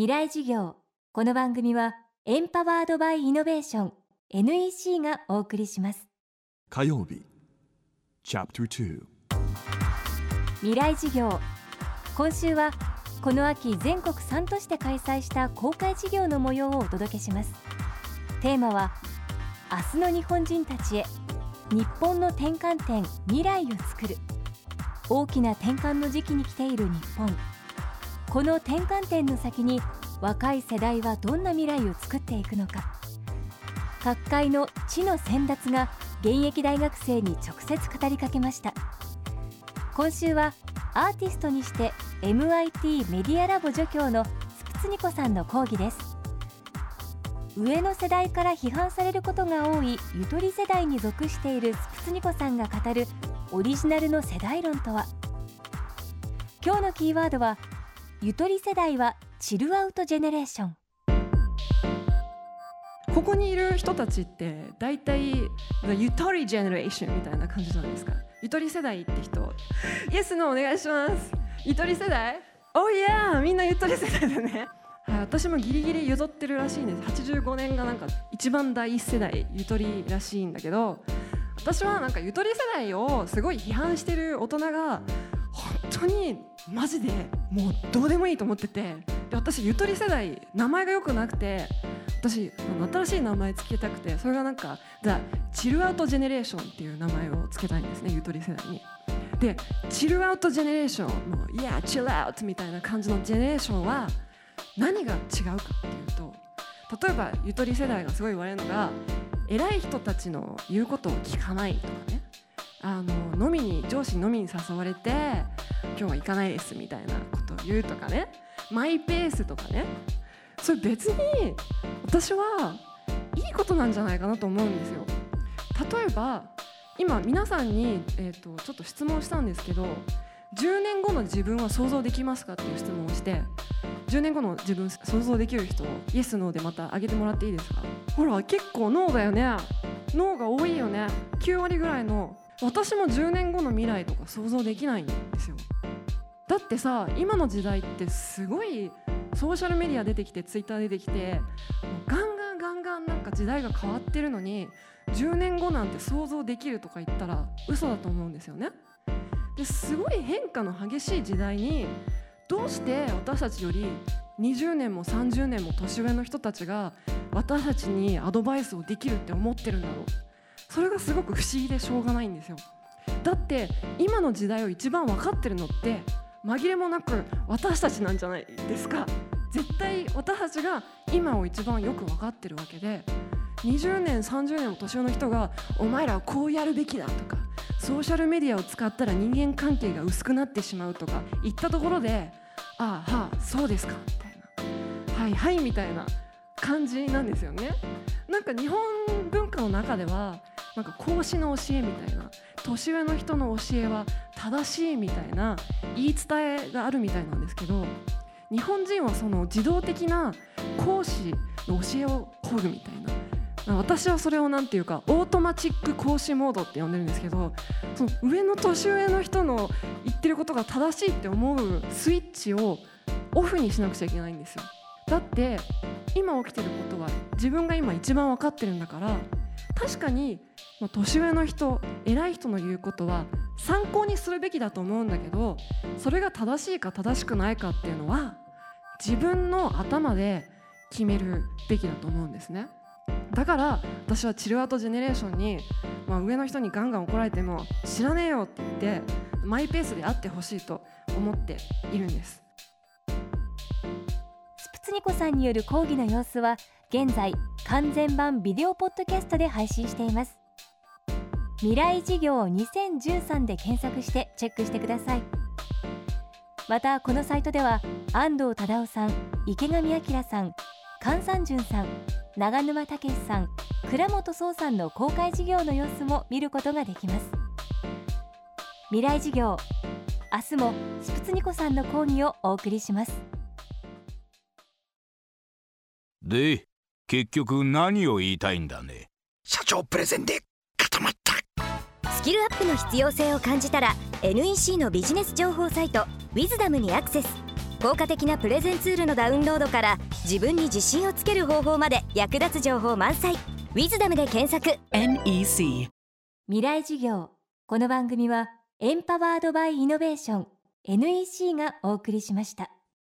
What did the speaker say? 未来事業。この番組はエンパワードバイイノベーション NEC がお送りします。火曜日チャプター2未来事業。今週はこの秋全国3都市で開催した公開事業の模様をお届けします。テーマは明日の日本人たちへ、日本の転換点未来を作る。大きな転換の時期に来ている日本、この転換点の先に若い世代はどんな未来を作っていくのか。各界の知の先達が現役大学生に直接語りかけました。今週はアーティストにして MIT メディアラボ助教のスプツニコさんの講義です。上の世代から批判されることが多いゆとり世代に属しているスプツニコさんが語るオリジナルの世代論とは。今日のキーワードはゆとり世代はチルアウトジェネレーション。ここにいる人たちって大体ゆとりジェネレーションみたいな感じじゃないですか。ゆとり世代って人、イエスのお願いします。ゆとり世代、おいやー、みんなゆとり世代だね。はい、私もギリギリゆとってるらしいんです。85年がなんか一番第一世代ゆとりらしいんだけど、私はなんかゆとり世代をすごい批判してる大人が本当にマジでもうどうでもいいと思ってて、で私ゆとり世代名前が良くなくて、私新しい名前つけたくて、それがなんかチルアウトジェネレーションっていう名前をつけたいんですね、ゆとり世代に。でチルアウトジェネレーション、もういやチルアウトみたいな感じのジェネレーションは何が違うかっていうと、例えばゆとり世代がすごい言われるのが、偉い人たちの言うことを聞かないとかね、飲みに上司飲みに誘われて今日は行かないですみたいなことを言うとかね、マイペースとかね、それ別に私はいいことなんじゃないかなと思うんですよ。例えば今皆さんに、ちょっと質問したんですけど、10年後の自分は想像できますかっていう質問をして、10年後の自分想像できる人をイエスノーでまた上げてもらっていいですか。ほら結構ノーだよね。ノーが多いよね。9割ぐらいの、私も10年後の未来とか想像できないんですよ。だってさ、今の時代ってすごいソーシャルメディア出てきて、ツイッター出てきて、ガンガンなんか時代が変わってるのに、10年後なんて想像できるとか言ったら嘘だと思うんですよね。ですごい変化の激しい時代に、どうして私たちより20年も30年も年上の人たちが私たちにアドバイスをできるって思ってるんだろう。それがすごく不思議でしょうがないんですよ。だって今の時代を一番分かってるのって紛れもなく私たちなんじゃないですか。絶対私たちが今を一番よく分かってるわけで、20年30年も年上の人がお前らはこうやるべきだとか、ソーシャルメディアを使ったら人間関係が薄くなってしまうとか言ったところで、ああ、はあ、そうですかみたいな、はいはいみたいな感じなんですよね。なんか日本文化の中ではなんか孔子の教えみたいな、年上の人の教えは正しいみたいな言い伝えがあるみたいなんですけど、日本人はその自動的な孔子の教えをこぐみたいな、私はそれをなんていうかオートマチック講師モードって呼んでるんですけど、その上の年上の人の言ってることが正しいって思うスイッチをオフにしなくちゃいけないんですよ。だって今起きてることは自分が今一番分かってるんだから、確かに年上の人、偉い人の言うことは参考にするべきだと思うんだけど、それが正しいか正しくないかっていうのは自分の頭で決めるべきだと思うんですね。だから私はチルアウトジェネレーションに、上の人にガンガン怒られても知らねえよって言ってマイペースであってほしいと思っているんです。スプツニコさんによる講義の様子は現在完全版ビデオポッドキャストで配信しています。未来事業2013で検索してチェックしてください。またこのサイトでは安藤忠雄さん、池上彰さん、菅三淳さん、長沼武さん、倉本壮さんの公開事業の様子も見ることができます。未来事業、明日もスプツニコさんの講義をお送りします。で、結局何を言いたいんだね。社長プレゼンで固まった。スキルアップの必要性を感じたら NEC のビジネス情報サイト Wisdom にアクセス。効果的なプレゼンツールのダウンロードから自分に自信をつける方法まで役立つ情報満載。ウィズダムで検索。 NEC 未来事業。この番組はエンパワードバイイノベーション NEC がお送りしました。